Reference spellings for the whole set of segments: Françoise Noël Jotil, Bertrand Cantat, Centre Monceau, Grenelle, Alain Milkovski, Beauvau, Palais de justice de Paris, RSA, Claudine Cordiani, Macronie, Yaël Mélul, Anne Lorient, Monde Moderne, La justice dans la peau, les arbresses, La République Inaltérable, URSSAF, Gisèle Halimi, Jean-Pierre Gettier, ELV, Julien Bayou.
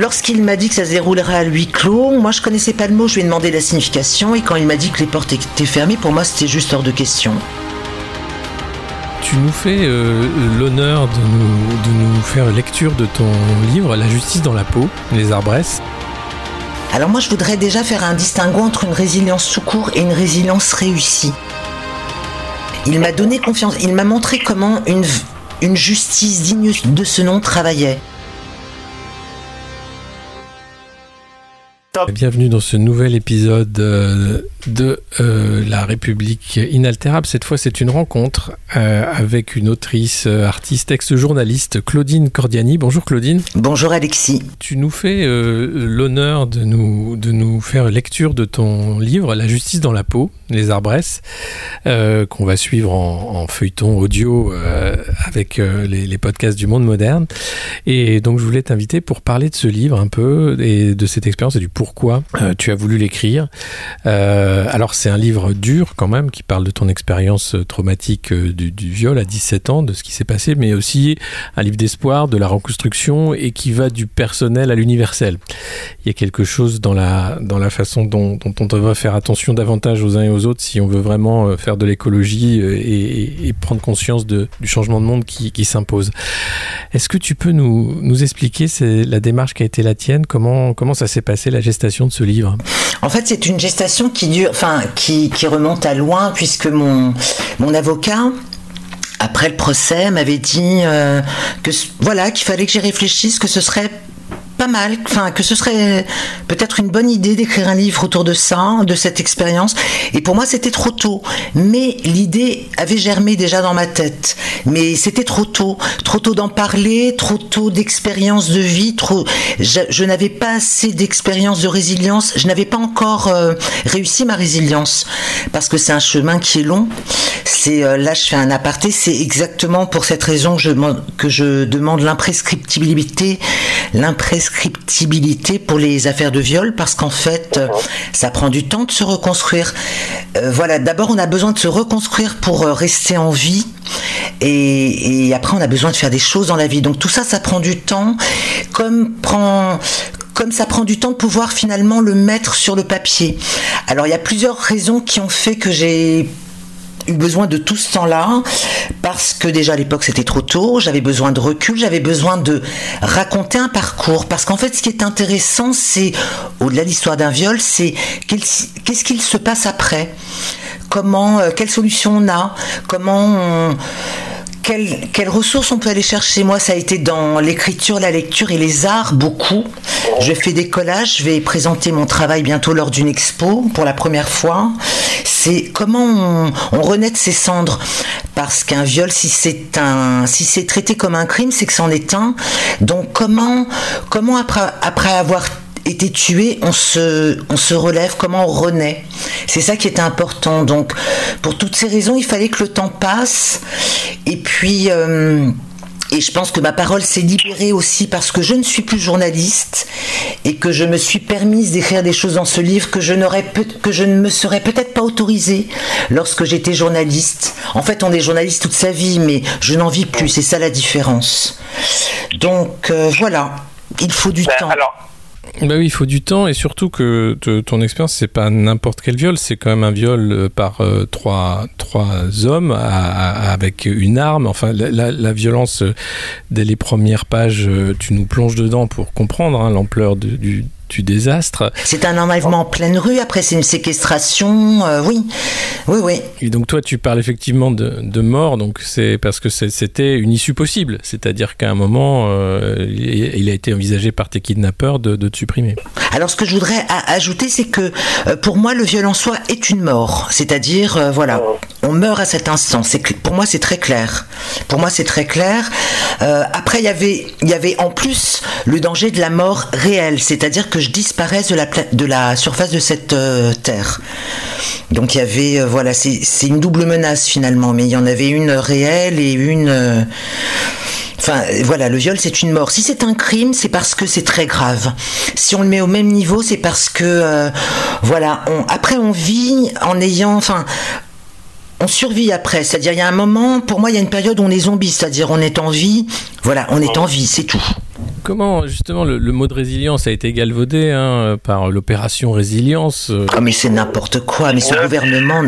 Lorsqu'il m'a dit que ça se déroulerait à huis clos, moi je connaissais pas le mot, je lui ai demandé la signification et quand il m'a dit que les portes étaient fermées, pour moi c'était juste hors de question. Tu nous fais l'honneur de nous faire lecture de ton livre « La justice dans la peau », les arbresses. Alors moi, je voudrais déjà faire un distinguo entre une résilience sous cours et une résilience réussie. Il m'a donné confiance, il m'a montré comment une justice digne de ce nom travaillait. Bienvenue dans ce nouvel épisode de La République Inaltérable. Cette fois, c'est une rencontre avec une autrice, artiste, ex-journaliste, Claudine Cordiani. Bonjour Claudine. Bonjour Alexis. Tu nous fais l'honneur de nous faire lecture de ton livre « La justice dans la peau », les arbresses, qu'on va suivre en feuilleton audio avec les podcasts du Monde Moderne. Et donc, je voulais t'inviter pour parler de ce livre un peu et de cette expérience et du pourquoi tu as voulu l'écrire. Alors, c'est un livre dur quand même, qui parle de ton expérience traumatique du viol à 17 ans, de ce qui s'est passé, mais aussi un livre d'espoir, de la reconstruction et qui va du personnel à l'universel. Il y a quelque chose dans la façon dont on devrait faire attention davantage aux uns et aux autres si on veut vraiment faire de l'écologie et prendre conscience du changement de monde qui s'impose. Est-ce que tu peux nous expliquer la démarche qui a été la tienne, comment ça s'est passé, la gestation de ce livre? En fait, c'est une gestation qui dure, enfin, qui remonte à loin, puisque mon avocat, après le procès, m'avait dit qu'il fallait que j'y réfléchisse, que ce serait pas mal, enfin, que ce serait peut-être une bonne idée d'écrire un livre autour de ça, de cette expérience. Et pour moi, c'était trop tôt. Mais l'idée avait germé déjà dans ma tête. Mais c'était trop tôt d'en parler, trop tôt d'expérience de vie. Je n'avais pas assez d'expérience de résilience. Je n'avais pas encore réussi ma résilience, parce que c'est un chemin qui est long. Là, je fais un aparté. C'est exactement pour cette raison que je demande l'imprescriptibilité pour les affaires de viol, parce qu'en fait ça prend du temps de se reconstruire. D'abord on a besoin de se reconstruire pour rester en vie, et après on a besoin de faire des choses dans la vie. Donc tout ça, ça prend du temps, comme ça prend du temps de pouvoir finalement le mettre sur le papier. Alors il y a plusieurs raisons qui ont fait que j'ai eu besoin de tout ce temps-là, parce que déjà à l'époque c'était trop tôt, j'avais besoin de recul, j'avais besoin de raconter un parcours, parce qu'en fait ce qui est intéressant, c'est, au-delà de l'histoire d'un viol, c'est qu'est-ce qu'il se passe après, quelle solution on a, quelles ressources on peut aller chercher. Moi, ça a été dans l'écriture, la lecture et les arts, beaucoup. Je fais des collages, je vais présenter mon travail bientôt lors d'une expo, pour la première fois. C'est comment on renaît de ses cendres. Parce qu'un viol, si c'est traité comme un crime, c'est que c'en est un. Donc comment après avoir été tué, on se relève, comment on renaît. C'est ça qui est important. Donc, pour toutes ces raisons, il fallait que le temps passe. Et puis, et je pense que ma parole s'est libérée aussi, parce que je ne suis plus journaliste et que je me suis permise d'écrire des choses dans ce livre que je ne me serais peut-être pas autorisée lorsque j'étais journaliste. En fait, on est journaliste toute sa vie, mais je n'en vis plus. C'est ça la différence. Donc, voilà. Il faut du temps. Ben oui, il faut du temps, et surtout que ton expérience, c'est pas n'importe quel viol, c'est quand même un viol par trois hommes avec une arme. Enfin, la violence, dès les premières pages, tu nous plonges dedans pour comprendre l'ampleur du désastre. C'est un enlèvement en pleine rue, après c'est une séquestration, oui. Et donc toi, tu parles effectivement de mort, donc c'est parce que c'était une issue possible, c'est-à-dire qu'à un moment, il a été envisagé par tes kidnappeurs de te supprimer. Alors ce que je voudrais ajouter, c'est que pour moi, le viol en soi est une mort, c'est-à-dire, on meurt à cet instant. Pour moi, c'est très clair. Après, il y avait en plus le danger de la mort réelle, c'est-à-dire que je disparaisse de la surface de cette terre. Donc il y avait, c'est une double menace finalement, mais il y en avait une réelle et une... le viol, c'est une mort. Si c'est un crime, c'est parce que c'est très grave. Si on le met au même niveau, c'est parce que... après, on vit en ayant... on survit après, c'est-à-dire il y a un moment, pour moi il y a une période où on est zombie, c'est-à-dire on est en vie, c'est tout. Comment, justement, le mot de résilience a été galvaudé par l'opération résilience. Oh, mais c'est n'importe quoi. Mais ce gouvernement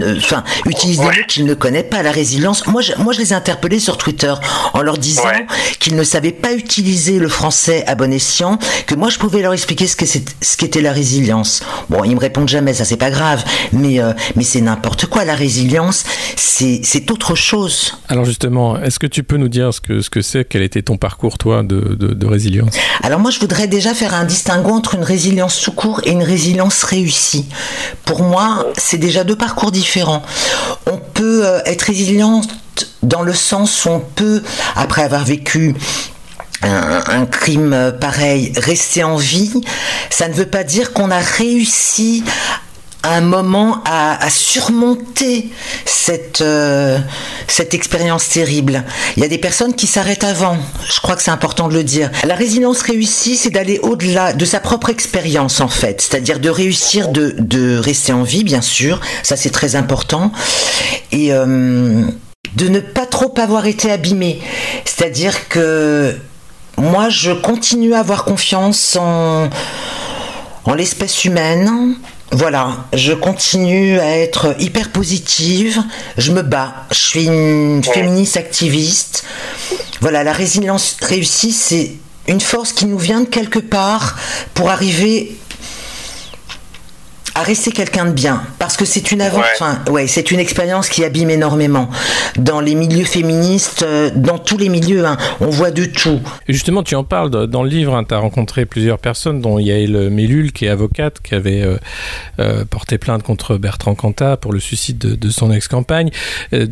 utilise des mots qu'il ne connaît pas. La résilience, moi je les ai interpellés sur Twitter en leur disant qu'ils ne savaient pas utiliser le français à bon escient, que moi je pouvais leur expliquer ce qu'était la résilience. Bon, ils me répondent jamais, ça c'est pas grave, mais c'est n'importe quoi. La résilience, c'est autre chose. Alors justement, est-ce que tu peux nous dire ce que c'est, quel était ton parcours, toi, de résilience? Alors moi, je voudrais déjà faire un distinguo entre une résilience sous cours et une résilience réussie. Pour moi, c'est déjà deux parcours différents. On peut être résiliente dans le sens où on peut, après avoir vécu un crime pareil, rester en vie. Ça ne veut pas dire qu'on a réussi à un moment à surmonter cette expérience terrible. Il y a des personnes qui s'arrêtent avant. Je crois que c'est important de le dire. La résilience réussie, c'est d'aller au-delà de sa propre expérience, en fait. C'est-à-dire de réussir, de rester en vie, bien sûr. Ça, c'est très important. Et de ne pas trop avoir été abîmé. C'est-à-dire que moi, je continue à avoir confiance en l'espèce humaine. Voilà, je continue à être hyper positive, je me bats, je suis une féministe activiste. Voilà, la résilience réussie, c'est une force qui nous vient de quelque part pour arriver à rester quelqu'un de bien, parce que c'est une avance, c'est une expérience qui abîme énormément dans les milieux féministes, dans tous les milieux, on voit de tout. Et justement, tu en parles dans le livre, tu as rencontré plusieurs personnes, dont Yaël Mélul, qui est avocate, qui avait porté plainte contre Bertrand Cantat pour le suicide de son ex-compagne, et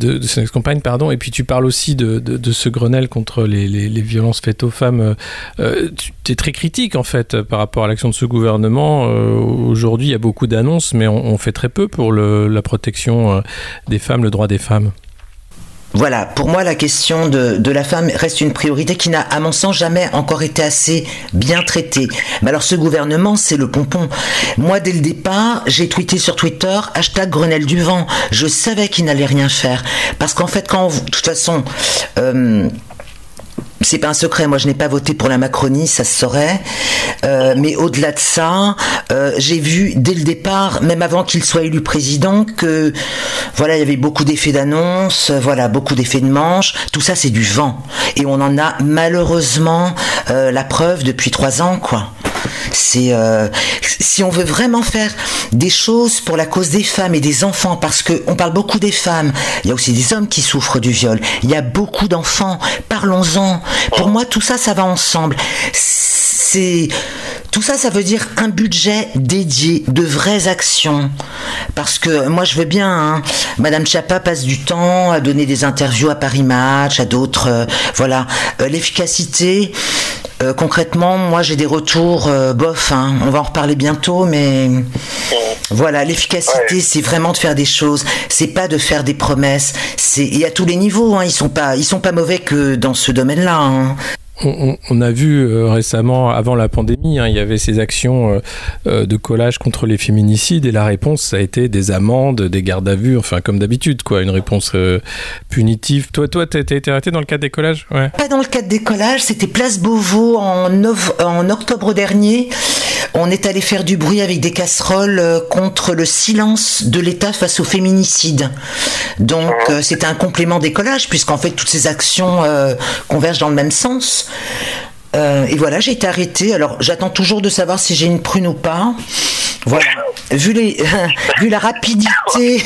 puis tu parles aussi de ce Grenelle contre les violences faites aux femmes. Tu es très critique, en fait, par rapport à l'action de ce gouvernement. Aujourd'hui, il y a beaucoup d'annonces, mais on fait très peu pour la protection des femmes, le droit des femmes. Voilà, pour moi, la question de la femme reste une priorité qui n'a, à mon sens, jamais encore été assez bien traitée. Mais alors, ce gouvernement, c'est le pompon. Moi, dès le départ, j'ai tweeté sur Twitter #GrenelleDuVent. Je savais qu'il n'allait rien faire. Parce qu'en fait, de toute façon, c'est pas un secret, moi je n'ai pas voté pour la Macronie, ça se saurait, mais au-delà de ça, j'ai vu dès le départ, même avant qu'il soit élu président, que voilà, il y avait beaucoup d'effets d'annonce, voilà, beaucoup d'effets de manche, tout ça c'est du vent, et on en a malheureusement la preuve depuis 3 ans, quoi. C'est si on veut vraiment faire des choses pour la cause des femmes et des enfants, parce que on parle beaucoup des femmes, il y a aussi des hommes qui souffrent du viol, il y a beaucoup d'enfants, parlons-en. Pour moi, tout ça, ça va ensemble. Tout ça, ça veut dire un budget dédié, de vraies actions. Parce que moi, je veux bien, Madame Chapa passe du temps à donner des interviews à Paris Match, à d'autres, voilà. L'efficacité, concrètement, moi, j'ai des retours bof, on va en reparler bientôt, mais voilà, l'efficacité, c'est vraiment de faire des choses, c'est pas de faire des promesses, et à tous les niveaux, ils sont pas mauvais que dans ce domaine-là, On a vu récemment, avant la pandémie, il y avait ces actions de collage contre les féminicides, et la réponse, ça a été des amendes, des gardes à vue, enfin comme d'habitude, quoi, une réponse punitive. Toi, t'as été arrêté dans le cadre des collages? Pas dans le cadre des collages, c'était place Beauvau en octobre dernier. On est allé faire du bruit avec des casseroles contre le silence de l'État face aux féminicides. Donc c'était un complément des collages, puisqu'en fait toutes ces actions convergent dans le même sens. Et voilà, j'ai été arrêtée. Alors, j'attends toujours de savoir si j'ai une prune ou pas. Voilà. Vu la rapidité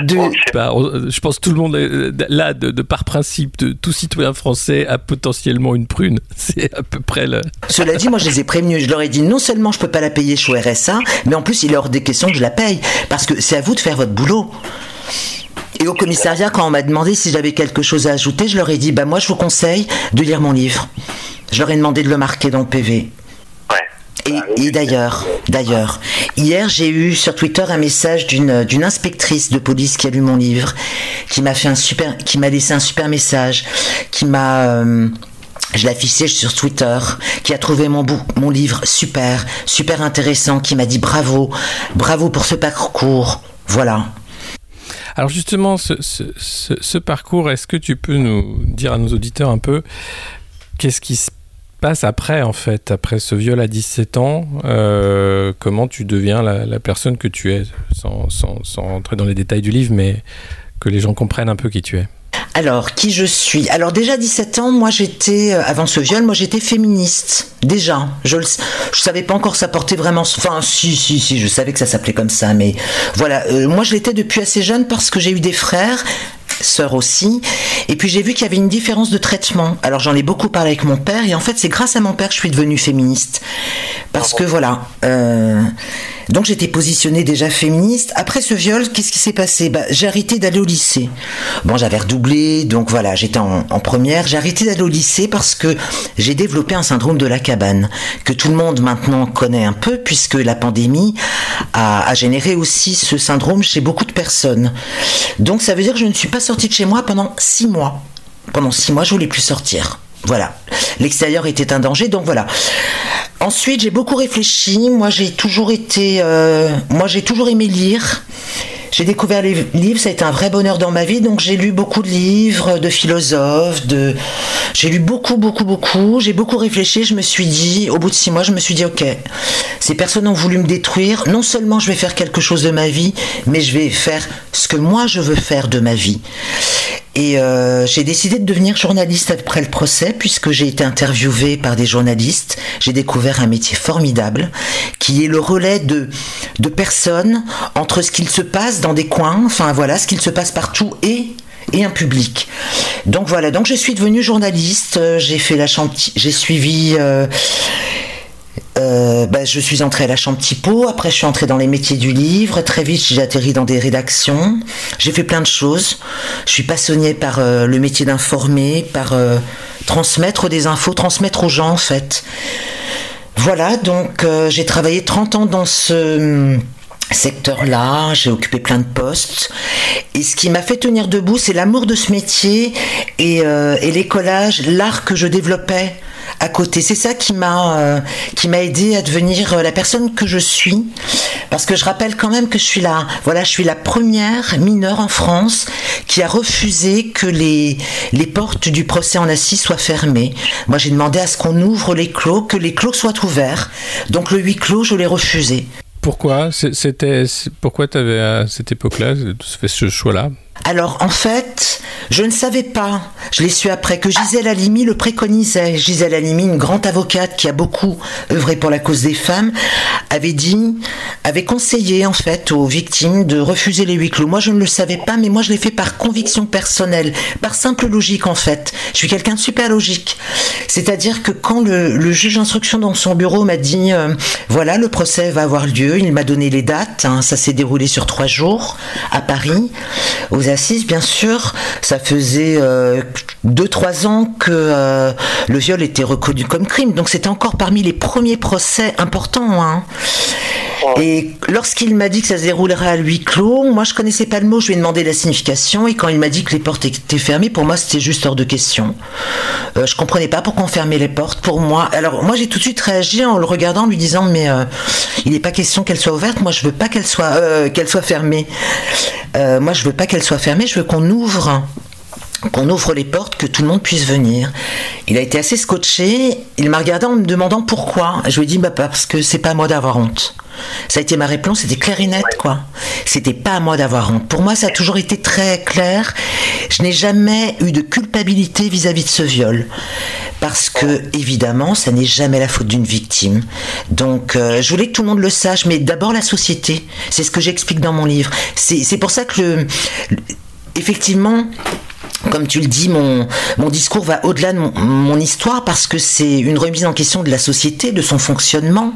je pense que tout le monde est là, par principe, tout citoyen français a potentiellement une prune. C'est à peu près le... Cela dit, moi, je les ai prévenus. Je leur ai dit, non seulement je peux pas la payer chez RSA, mais en plus, il est hors des questions que je la paye. Parce que c'est à vous de faire votre boulot. Et au commissariat, quand on m'a demandé si j'avais quelque chose à ajouter, je leur ai dit, moi je vous conseille de lire mon livre. Je leur ai demandé de le marquer dans le PV. Et d'ailleurs, hier j'ai eu sur Twitter un message d'une inspectrice de police qui a lu mon livre, qui m'a laissé un super message, qui m'a... je l'affichais sur Twitter, qui a trouvé mon livre super, super intéressant, qui m'a dit bravo pour ce parcours, voilà. Alors justement, ce parcours, est-ce que tu peux nous dire à nos auditeurs un peu qu'est-ce qui se passe après, en fait, après ce viol à 17 ans, comment tu deviens la personne que tu es, sans rentrer dans les détails du livre, mais que les gens comprennent un peu qui tu es. Alors, qui je suis ? Alors déjà 17 ans, moi j'étais, avant ce viol, moi j'étais féministe, déjà. Je savais pas encore ça portait vraiment... Enfin, si, je savais que ça s'appelait comme ça, mais voilà. Moi je l'étais depuis assez jeune parce que j'ai eu des frères, sœurs aussi, et puis j'ai vu qu'il y avait une différence de traitement. Alors j'en ai beaucoup parlé avec mon père, et en fait c'est grâce à mon père que je suis devenue féministe. Parce que voilà... Donc j'étais positionnée déjà féministe. Après ce viol, qu'est-ce qui s'est passé ? J'ai arrêté d'aller au lycée. Bon, j'avais redoublé, donc voilà, j'étais en première. J'ai arrêté d'aller au lycée parce que j'ai développé un syndrome de la cabane, que tout le monde maintenant connaît un peu, puisque la pandémie a généré aussi ce syndrome chez beaucoup de personnes. Donc ça veut dire que je ne suis pas sortie de chez moi pendant 6 mois. Pendant 6 mois, je voulais plus sortir. Voilà, l'extérieur était un danger, donc voilà. Ensuite, j'ai beaucoup réfléchi. Moi, j'ai toujours aimé lire. J'ai découvert les livres, ça a été un vrai bonheur dans ma vie. Donc, j'ai lu beaucoup de livres, de philosophes, J'ai lu beaucoup. J'ai beaucoup réfléchi. Je me suis dit, au bout de 6 mois, je me suis dit, ok, ces personnes ont voulu me détruire. Non seulement je vais faire quelque chose de ma vie, mais je vais faire ce que moi je veux faire de ma vie. Et j'ai décidé de devenir journaliste après le procès, puisque j'ai été interviewée par des journalistes. J'ai découvert un métier formidable, qui est le relais de personnes entre ce qu'il se passe dans des coins, enfin voilà, ce qu'il se passe partout et un public. Donc voilà, donc je suis devenue journaliste, j'ai suivi... je suis entrée à la Champty Pot, après je suis entrée dans les métiers du livre, très vite j'ai atterri dans des rédactions, j'ai fait plein de choses, je suis passionnée par le métier d'informer, par transmettre des infos, transmettre aux gens en fait. Voilà, donc j'ai travaillé 30 ans dans ce secteur-là, j'ai occupé plein de postes, et ce qui m'a fait tenir debout, c'est l'amour de ce métier et les collages, l'art que je développais à côté. C'est ça qui m'a aidée à devenir la personne que je suis, parce que je rappelle quand même que je suis la première mineure en France qui a refusé que les portes du procès en assises soient fermées. Moi, j'ai demandé à ce qu'on ouvre les clos, que les clos soient ouverts. Donc le huis clos, je l'ai refusé. Pourquoi ? Pourquoi tu avais à cette époque-là fait ce choix-là ? Alors en fait, je ne savais pas, je l'ai su après, que Gisèle Halimi le préconisait. Gisèle Halimi, une grande avocate qui a beaucoup œuvré pour la cause des femmes, avait conseillé en fait aux victimes de refuser les huis clos. Moi je ne le savais pas, mais moi je l'ai fait par conviction personnelle, par simple logique en fait. Je suis quelqu'un de super logique. C'est-à-dire que quand le juge d'instruction dans son bureau m'a dit voilà, le procès va avoir lieu, il m'a donné les dates, hein, ça s'est déroulé sur 3 jours à Paris, aux assises, bien sûr, ça faisait 2-3 ans que le viol était reconnu comme crime, donc c'était encore parmi les premiers procès importants, hein. Et lorsqu'il m'a dit que ça se déroulerait à huis clos, moi je connaissais pas le mot, je lui ai demandé la signification, et quand il m'a dit que les portes étaient fermées, pour moi c'était juste hors de question. Je comprenais pas pourquoi on fermait les portes, pour moi. Alors moi j'ai tout de suite réagi en le regardant, en lui disant mais il n'est pas question qu'elle soit ouverte, moi je veux pas qu'elle soit fermée. Moi je veux pas qu'elle soit fermée, je veux qu'on ouvre les portes, que tout le monde puisse venir. Il a été assez scotché, il m'a regardé en me demandant pourquoi. Je lui ai dit parce que c'est pas à moi d'avoir honte. Ça a été ma réponse, c'était clair et net, quoi. C'était pas à moi d'avoir honte. Pour moi, ça a toujours été très clair. Je n'ai jamais eu de culpabilité vis-à-vis de ce viol. Parce que, évidemment, ça n'est jamais la faute d'une victime. Donc, je voulais que tout le monde le sache, mais d'abord la société. C'est ce que j'explique dans mon livre. C'est pour ça que, effectivement... Comme tu le dis, mon discours va au-delà de mon histoire, parce que c'est une remise en question de la société, de son fonctionnement,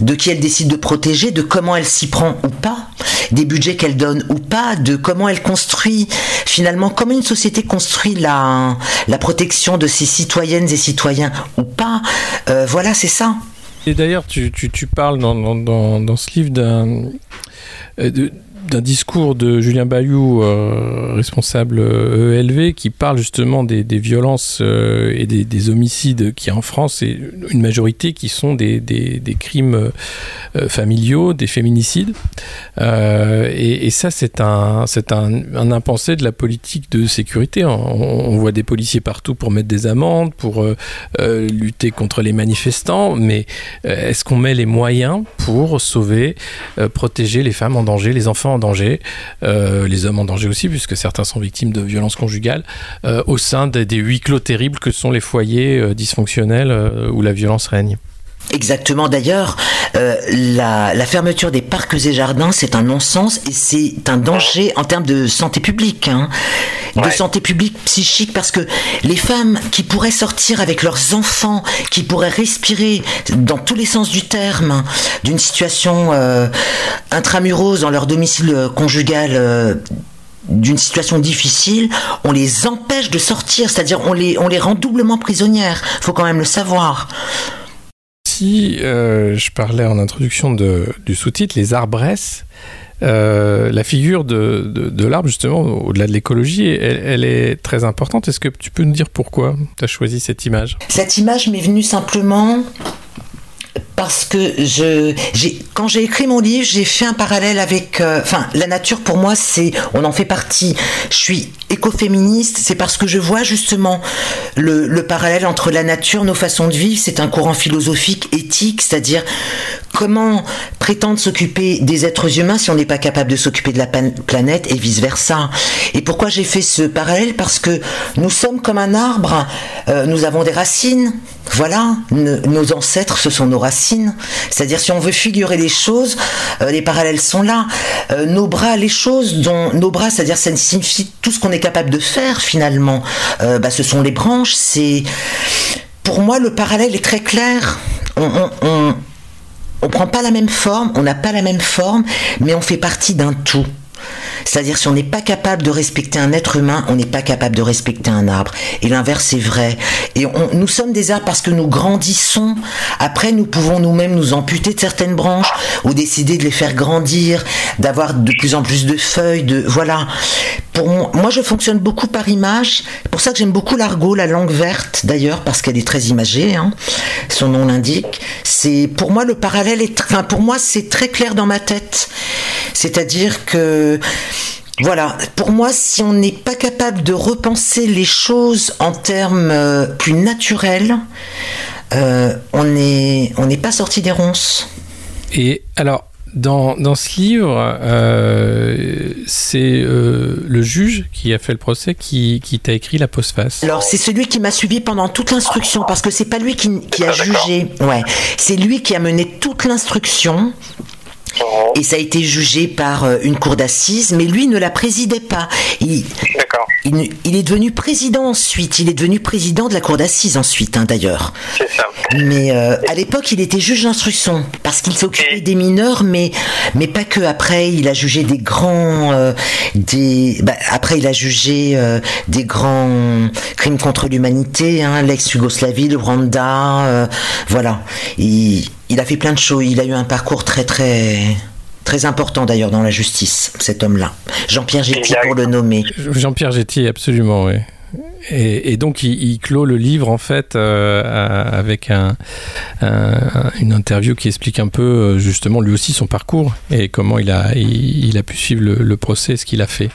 de qui elle décide de protéger, de comment elle s'y prend ou pas, des budgets qu'elle donne ou pas, de comment elle construit, finalement, comment une société construit la protection de ses citoyennes et citoyens ou pas. Voilà, c'est ça. Et d'ailleurs, tu parles dans ce livre d'un discours de Julien Bayou, responsable ELV, qui parle justement des violences et des homicides qui en France, et une majorité qui sont des crimes familiaux, des féminicides. Et ça, c'est un impensé de la politique de sécurité. On voit des policiers partout pour mettre des amendes, pour lutter contre les manifestants, mais est-ce qu'on met les moyens pour sauver, protéger les femmes en danger, les enfants en danger, les hommes en danger aussi, puisque certains sont victimes de violences conjugales, au sein des huis clos terribles que sont les foyers dysfonctionnels où la violence règne. Exactement. D'ailleurs, la fermeture des parcs et jardins, c'est un non-sens et c'est un danger en termes de santé publique, hein. Ouais. De santé publique psychique, parce que les femmes qui pourraient sortir avec leurs enfants, qui pourraient respirer dans tous les sens du terme d'une situation intramurose dans leur domicile conjugal, d'une situation difficile, on les empêche de sortir, c'est-à-dire on les rend doublement prisonnières. Faut quand même le savoir. Si je parlais en introduction du sous-titre, les arbresses, la figure de l'arbre, justement, au-delà de l'écologie, elle est très importante. Est-ce que tu peux nous dire pourquoi tu as choisi cette image ? Cette image m'est venue simplement parce que quand j'ai écrit mon livre, j'ai fait un parallèle avec... la nature, pour moi, on en fait partie. Je suis écoféministe, c'est parce que je vois justement le parallèle entre la nature, nos façons de vivre. C'est un courant philosophique, éthique, c'est-à-dire comment prétendre s'occuper des êtres humains si on n'est pas capable de s'occuper de la planète et vice-versa. Et pourquoi j'ai fait ce parallèle ? Parce que nous sommes comme un arbre, nous avons des racines, voilà, nos ancêtres, ce sont nos racines. C'est-à-dire, si on veut figurer les choses, les parallèles sont là. Nos bras, les choses dont nos bras, c'est-à-dire ça signifie tout ce qu'on est capable de faire finalement, ce sont les branches. C'est, pour moi, le parallèle est très clair. On prend pas la même forme, on n'a pas la même forme, mais on fait partie d'un tout. C'est-à-dire, si on n'est pas capable de respecter un être humain, on n'est pas capable de respecter un arbre. Et l'inverse est vrai. Et nous sommes des arbres parce que nous grandissons. Après, nous pouvons nous-mêmes nous amputer de certaines branches ou décider de les faire grandir, d'avoir de plus en plus de feuilles. Voilà. Pour moi, je fonctionne beaucoup par image. C'est pour ça que j'aime beaucoup l'argot, la langue verte, d'ailleurs, parce qu'elle est très imagée, hein. Son nom l'indique. Pour moi, le parallèle est... pour moi, c'est très clair dans ma tête. C'est-à-dire que... voilà, pour moi, si on n'est pas capable de repenser les choses en termes plus naturels, on n'est pas sorti des ronces. Et alors, dans ce livre, c'est le juge qui a fait le procès qui t'a écrit la postface. Alors, c'est celui qui m'a suivi pendant toute l'instruction, parce que c'est pas lui qui a jugé. Ouais, c'est lui qui a mené toute l'instruction. Et ça a été jugé par une cour d'assises, mais lui ne la présidait pas. D'accord. Il est devenu président ensuite. Il est devenu président de la cour d'assises ensuite, hein, d'ailleurs. C'est ça. Mais à l'époque, il était juge d'instruction parce qu'il s'occupait des mineurs, mais pas que. Après, il a jugé des grands, des grands crimes contre l'humanité, hein, l'ex-Yougoslavie, le Rwanda, voilà. Il a fait plein de choses. Il a eu un parcours très, très, très important d'ailleurs dans la justice, cet homme-là. Jean-Pierre Gettier, pour le nommer. Jean-Pierre Gettier, absolument, oui. Et donc, il clôt le livre, en fait, avec une interview qui explique un peu, justement, lui aussi, son parcours et comment il a pu suivre le procès, ce qu'il a fait.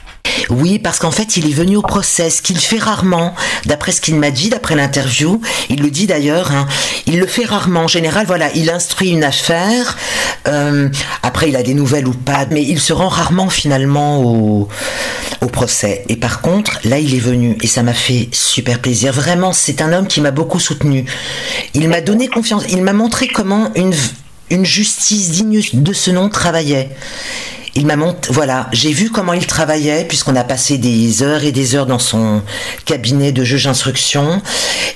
Oui, parce qu'en fait, il est venu au procès, ce qu'il fait rarement, d'après ce qu'il m'a dit, d'après l'interview. Il le dit d'ailleurs, hein, il le fait rarement. En général, voilà, il instruit une affaire, après, il a des nouvelles ou pas, mais il se rend rarement, finalement, au procès. Et par contre, là, il est venu, et ça m'a fait super plaisir. Vraiment, c'est un homme qui m'a beaucoup soutenu. Il m'a donné confiance. Il m'a montré comment une justice digne de ce nom travaillait. Voilà, j'ai vu comment il travaillait, puisqu'on a passé des heures et des heures dans son cabinet de juge d'instruction.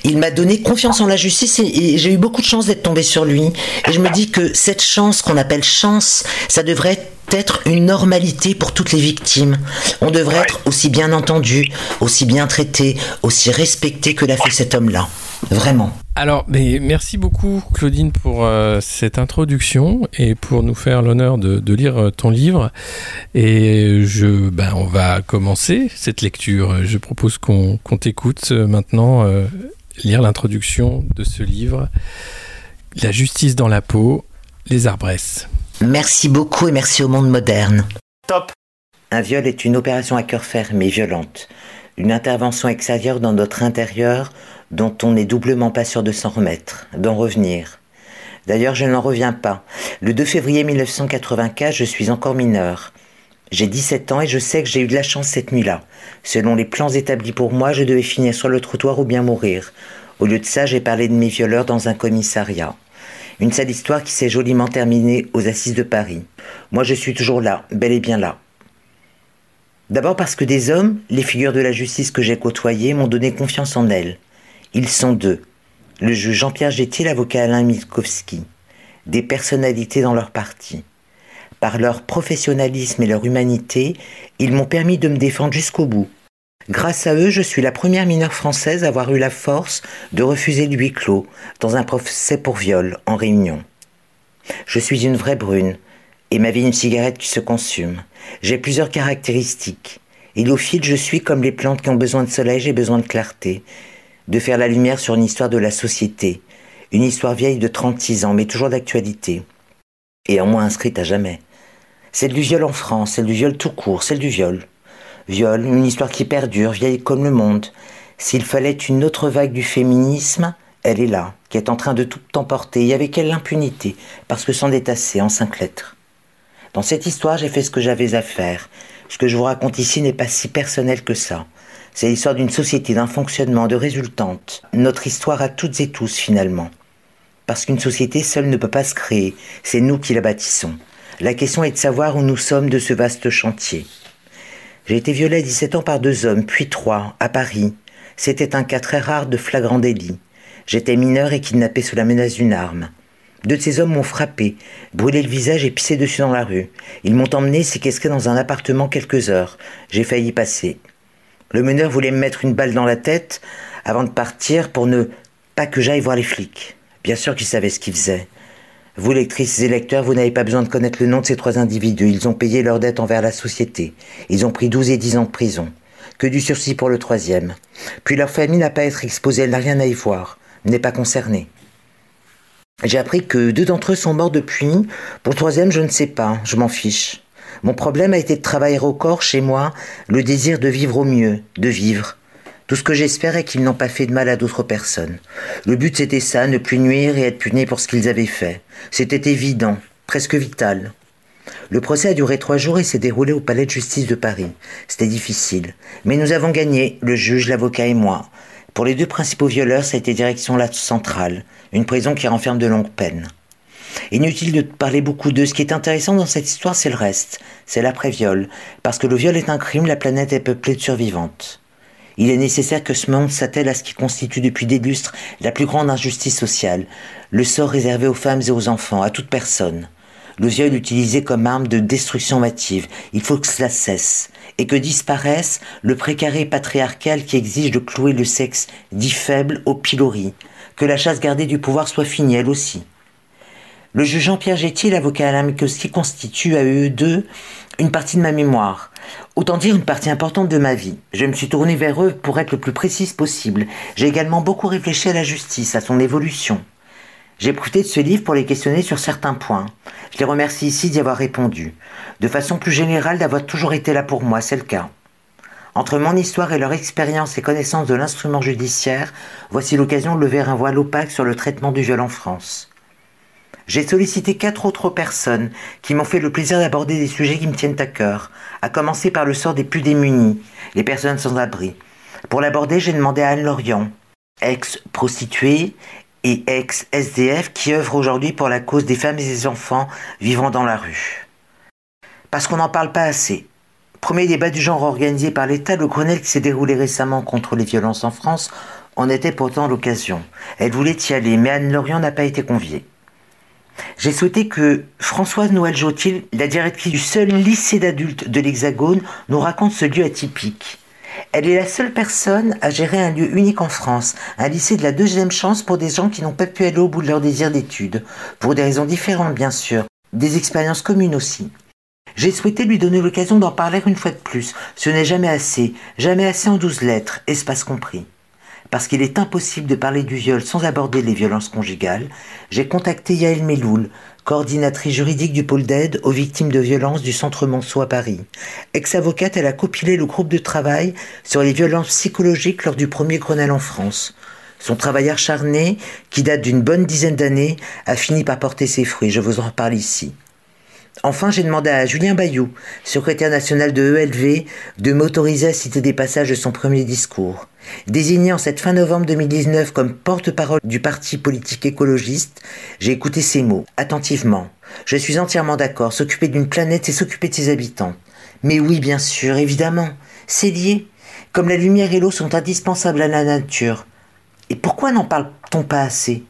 Il m'a donné confiance en la justice et j'ai eu beaucoup de chance d'être tombée sur lui. Et je me dis que cette chance qu'on appelle chance, ça devrait être une normalité pour toutes les victimes. On devrait être aussi bien entendu, aussi bien traité, aussi respecté que l'a fait cet homme-là. vraiment. Alors, mais merci beaucoup Claudine pour cette introduction et pour nous faire l'honneur de lire ton livre. Et on va commencer cette lecture. Je propose qu'on t'écoute maintenant lire l'introduction de ce livre, La justice dans la peau, les arbresses. Merci beaucoup et merci au Monde Moderne. Top. Un viol est une opération à cœur fermé, violente. Une intervention extérieure dans notre intérieur dont on n'est doublement pas sûr de s'en remettre, d'en revenir. D'ailleurs, je n'en reviens pas. Le 2 février 1984, je suis encore mineure. J'ai 17 ans et je sais que j'ai eu de la chance cette nuit-là. Selon les plans établis pour moi, je devais finir sur le trottoir ou bien mourir. Au lieu de ça, j'ai parlé de mes violeurs dans un commissariat. Une sale histoire qui s'est joliment terminée aux Assises de Paris. Moi, je suis toujours là, bel et bien là. D'abord parce que des hommes, les figures de la justice que j'ai côtoyées, m'ont donné confiance en elles. Ils sont deux. Le juge Jean-Pierre Gettier, l'avocat Alain Milkovski. Des personnalités dans leur parti. Par leur professionnalisme et leur humanité, ils m'ont permis de me défendre jusqu'au bout. Grâce à eux, je suis la première mineure française à avoir eu la force de refuser le huis clos dans un procès pour viol en Réunion. Je suis une vraie brune et ma vie une cigarette qui se consume. J'ai plusieurs caractéristiques. Héliophile, je suis comme les plantes qui ont besoin de soleil, j'ai besoin de clarté. De faire la lumière sur une histoire de la société, une histoire vieille de 36 ans, mais toujours d'actualité, et en moi inscrite à jamais. Celle du viol en France, celle du viol tout court, celle du viol. Viol, une histoire qui perdure, vieille comme le monde. S'il fallait une autre vague du féminisme, elle est là, qui est en train de tout emporter, et avec elle l'impunité, parce que s'en détasser en 5 lettres. Dans cette histoire, j'ai fait ce que j'avais à faire. Ce que je vous raconte ici n'est pas si personnel que ça. C'est l'histoire d'une société, d'un fonctionnement, de résultante. Notre histoire à toutes et tous, finalement. Parce qu'une société seule ne peut pas se créer. C'est nous qui la bâtissons. La question est de savoir où nous sommes de ce vaste chantier. J'ai été violée à 17 ans par 2 hommes, puis 3, à Paris. C'était un cas très rare de flagrant délit. J'étais mineure et kidnappée sous la menace d'une arme. 2 de ces hommes m'ont frappé, brûlé le visage et pissé dessus dans la rue. Ils m'ont emmené séquestré dans un appartement quelques heures. J'ai failli y passer. Le meneur voulait me mettre une balle dans la tête avant de partir pour ne pas que j'aille voir les flics. Bien sûr qu'ils savaient ce qu'ils faisaient. Vous, lectrices et lecteurs, vous n'avez pas besoin de connaître le nom de ces 3 individus. Ils ont payé leur dette envers la société. Ils ont pris 12 et 10 ans de prison. Que du sursis pour le 3e. Puis leur famille n'a pas à être exposée, elle n'a rien à y voir, n'est pas concernée. J'ai appris que 2 d'entre eux sont morts depuis. Pour le 3e, je ne sais pas, je m'en fiche. Mon problème a été de travailler au corps, chez moi, le désir de vivre au mieux, de vivre. Tout ce que j'espère est qu'ils n'ont pas fait de mal à d'autres personnes. Le but c'était ça, ne plus nuire et être punis pour ce qu'ils avaient fait. C'était évident, presque vital. Le procès a duré 3 jours et s'est déroulé au Palais de justice de Paris. C'était difficile, mais nous avons gagné, le juge, l'avocat et moi. Pour les 2 principaux violeurs, ça a été direction la centrale, une prison qui renferme de longues peines. Inutile de parler beaucoup d'eux. Ce qui est intéressant dans cette histoire, c'est le reste. C'est l'après-viol. Parce que le viol est un crime, la planète est peuplée de survivantes. Il est nécessaire que ce monde s'attelle à ce qui constitue depuis des lustres la plus grande injustice sociale. Le sort réservé aux femmes et aux enfants, à toute personne. Le viol utilisé comme arme de destruction massive. Il faut que cela cesse. Et que disparaisse le précaré patriarcal qui exige de clouer le sexe dit faible au pilori. Que la chasse gardée du pouvoir soit finie, elle aussi. Le juge Jean-Pierre Gettier, l'avocat Alain Milkovski, constitue à eux 2 une partie de ma mémoire. Autant dire une partie importante de ma vie. Je me suis tournée vers eux pour être le plus précise possible. J'ai également beaucoup réfléchi à la justice, à son évolution. J'ai profité de ce livre pour les questionner sur certains points. Je les remercie ici d'y avoir répondu. De façon plus générale, d'avoir toujours été là pour moi, c'est le cas. Entre mon histoire et leur expérience et connaissance de l'instrument judiciaire, voici l'occasion de lever un voile opaque sur le traitement du viol en France. J'ai sollicité 4 autres personnes qui m'ont fait le plaisir d'aborder des sujets qui me tiennent à cœur, à commencer par le sort des plus démunis, les personnes sans abri. Pour l'aborder, j'ai demandé à Anne Lorient, ex-prostituée et ex-SDF qui œuvre aujourd'hui pour la cause des femmes et des enfants vivant dans la rue. Parce qu'on n'en parle pas assez. Premier débat du genre organisé par l'État, le Grenelle qui s'est déroulé récemment contre les violences en France en était pourtant l'occasion. Elle voulait y aller, mais Anne Lorient n'a pas été conviée. J'ai souhaité que Françoise Noël Jotil, la directrice du seul lycée d'adultes de l'Hexagone, nous raconte ce lieu atypique. Elle est la seule personne à gérer un lieu unique en France, un lycée de la deuxième chance pour des gens qui n'ont pas pu aller au bout de leur désir d'études, pour des raisons différentes bien sûr, des expériences communes aussi. J'ai souhaité lui donner l'occasion d'en parler une fois de plus, ce n'est jamais assez en 12 lettres, espace compris. Parce qu'il est impossible de parler du viol sans aborder les violences conjugales, j'ai contacté Yaël Mélul, coordinatrice juridique du pôle d'aide aux victimes de violences du Centre Monceau à Paris. Ex-avocate, elle a copilé le groupe de travail sur les violences psychologiques lors du premier Grenelle en France. Son travail acharné, qui date d'une bonne dizaine d'années, a fini par porter ses fruits. Je vous en parle ici. Enfin, j'ai demandé à Julien Bayou, secrétaire national de ELV, de m'autoriser à citer des passages de son premier discours. Désigné en cette fin novembre 2019 comme porte-parole du parti politique écologiste, j'ai écouté ces mots attentivement. Je suis entièrement d'accord, s'occuper d'une planète, c'est s'occuper de ses habitants. Mais oui, bien sûr, évidemment, c'est lié. Comme la lumière et l'eau sont indispensables à la nature. Et pourquoi n'en parle-t-on pas assez ?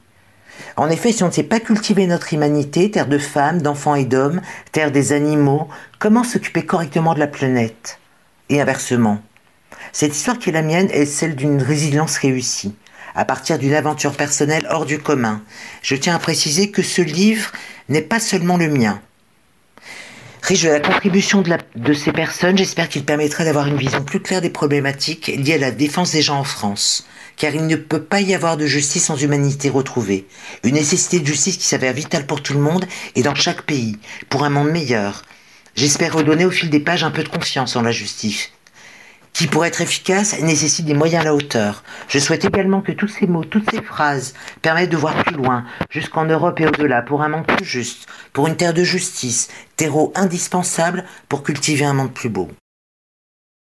En effet, si on ne sait pas cultiver notre humanité, terre de femmes, d'enfants et d'hommes, terre des animaux, comment s'occuper correctement de la planète ? Et inversement. Cette histoire qui est la mienne est celle d'une résilience réussie, à partir d'une aventure personnelle hors du commun. Je tiens à préciser que ce livre n'est pas seulement le mien. Riche de la contribution de ces personnes, j'espère qu'il permettra d'avoir une vision plus claire des problématiques liées à la défense des gens en France. Car il ne peut pas y avoir de justice sans humanité retrouvée. Une nécessité de justice qui s'avère vitale pour tout le monde et dans chaque pays, pour un monde meilleur. J'espère redonner au fil des pages un peu de confiance en la justice, qui pour être efficace nécessite des moyens à la hauteur. Je souhaite également que tous ces mots, toutes ces phrases permettent de voir plus loin, jusqu'en Europe et au-delà, pour un monde plus juste, pour une terre de justice, terreau indispensable pour cultiver un monde plus beau.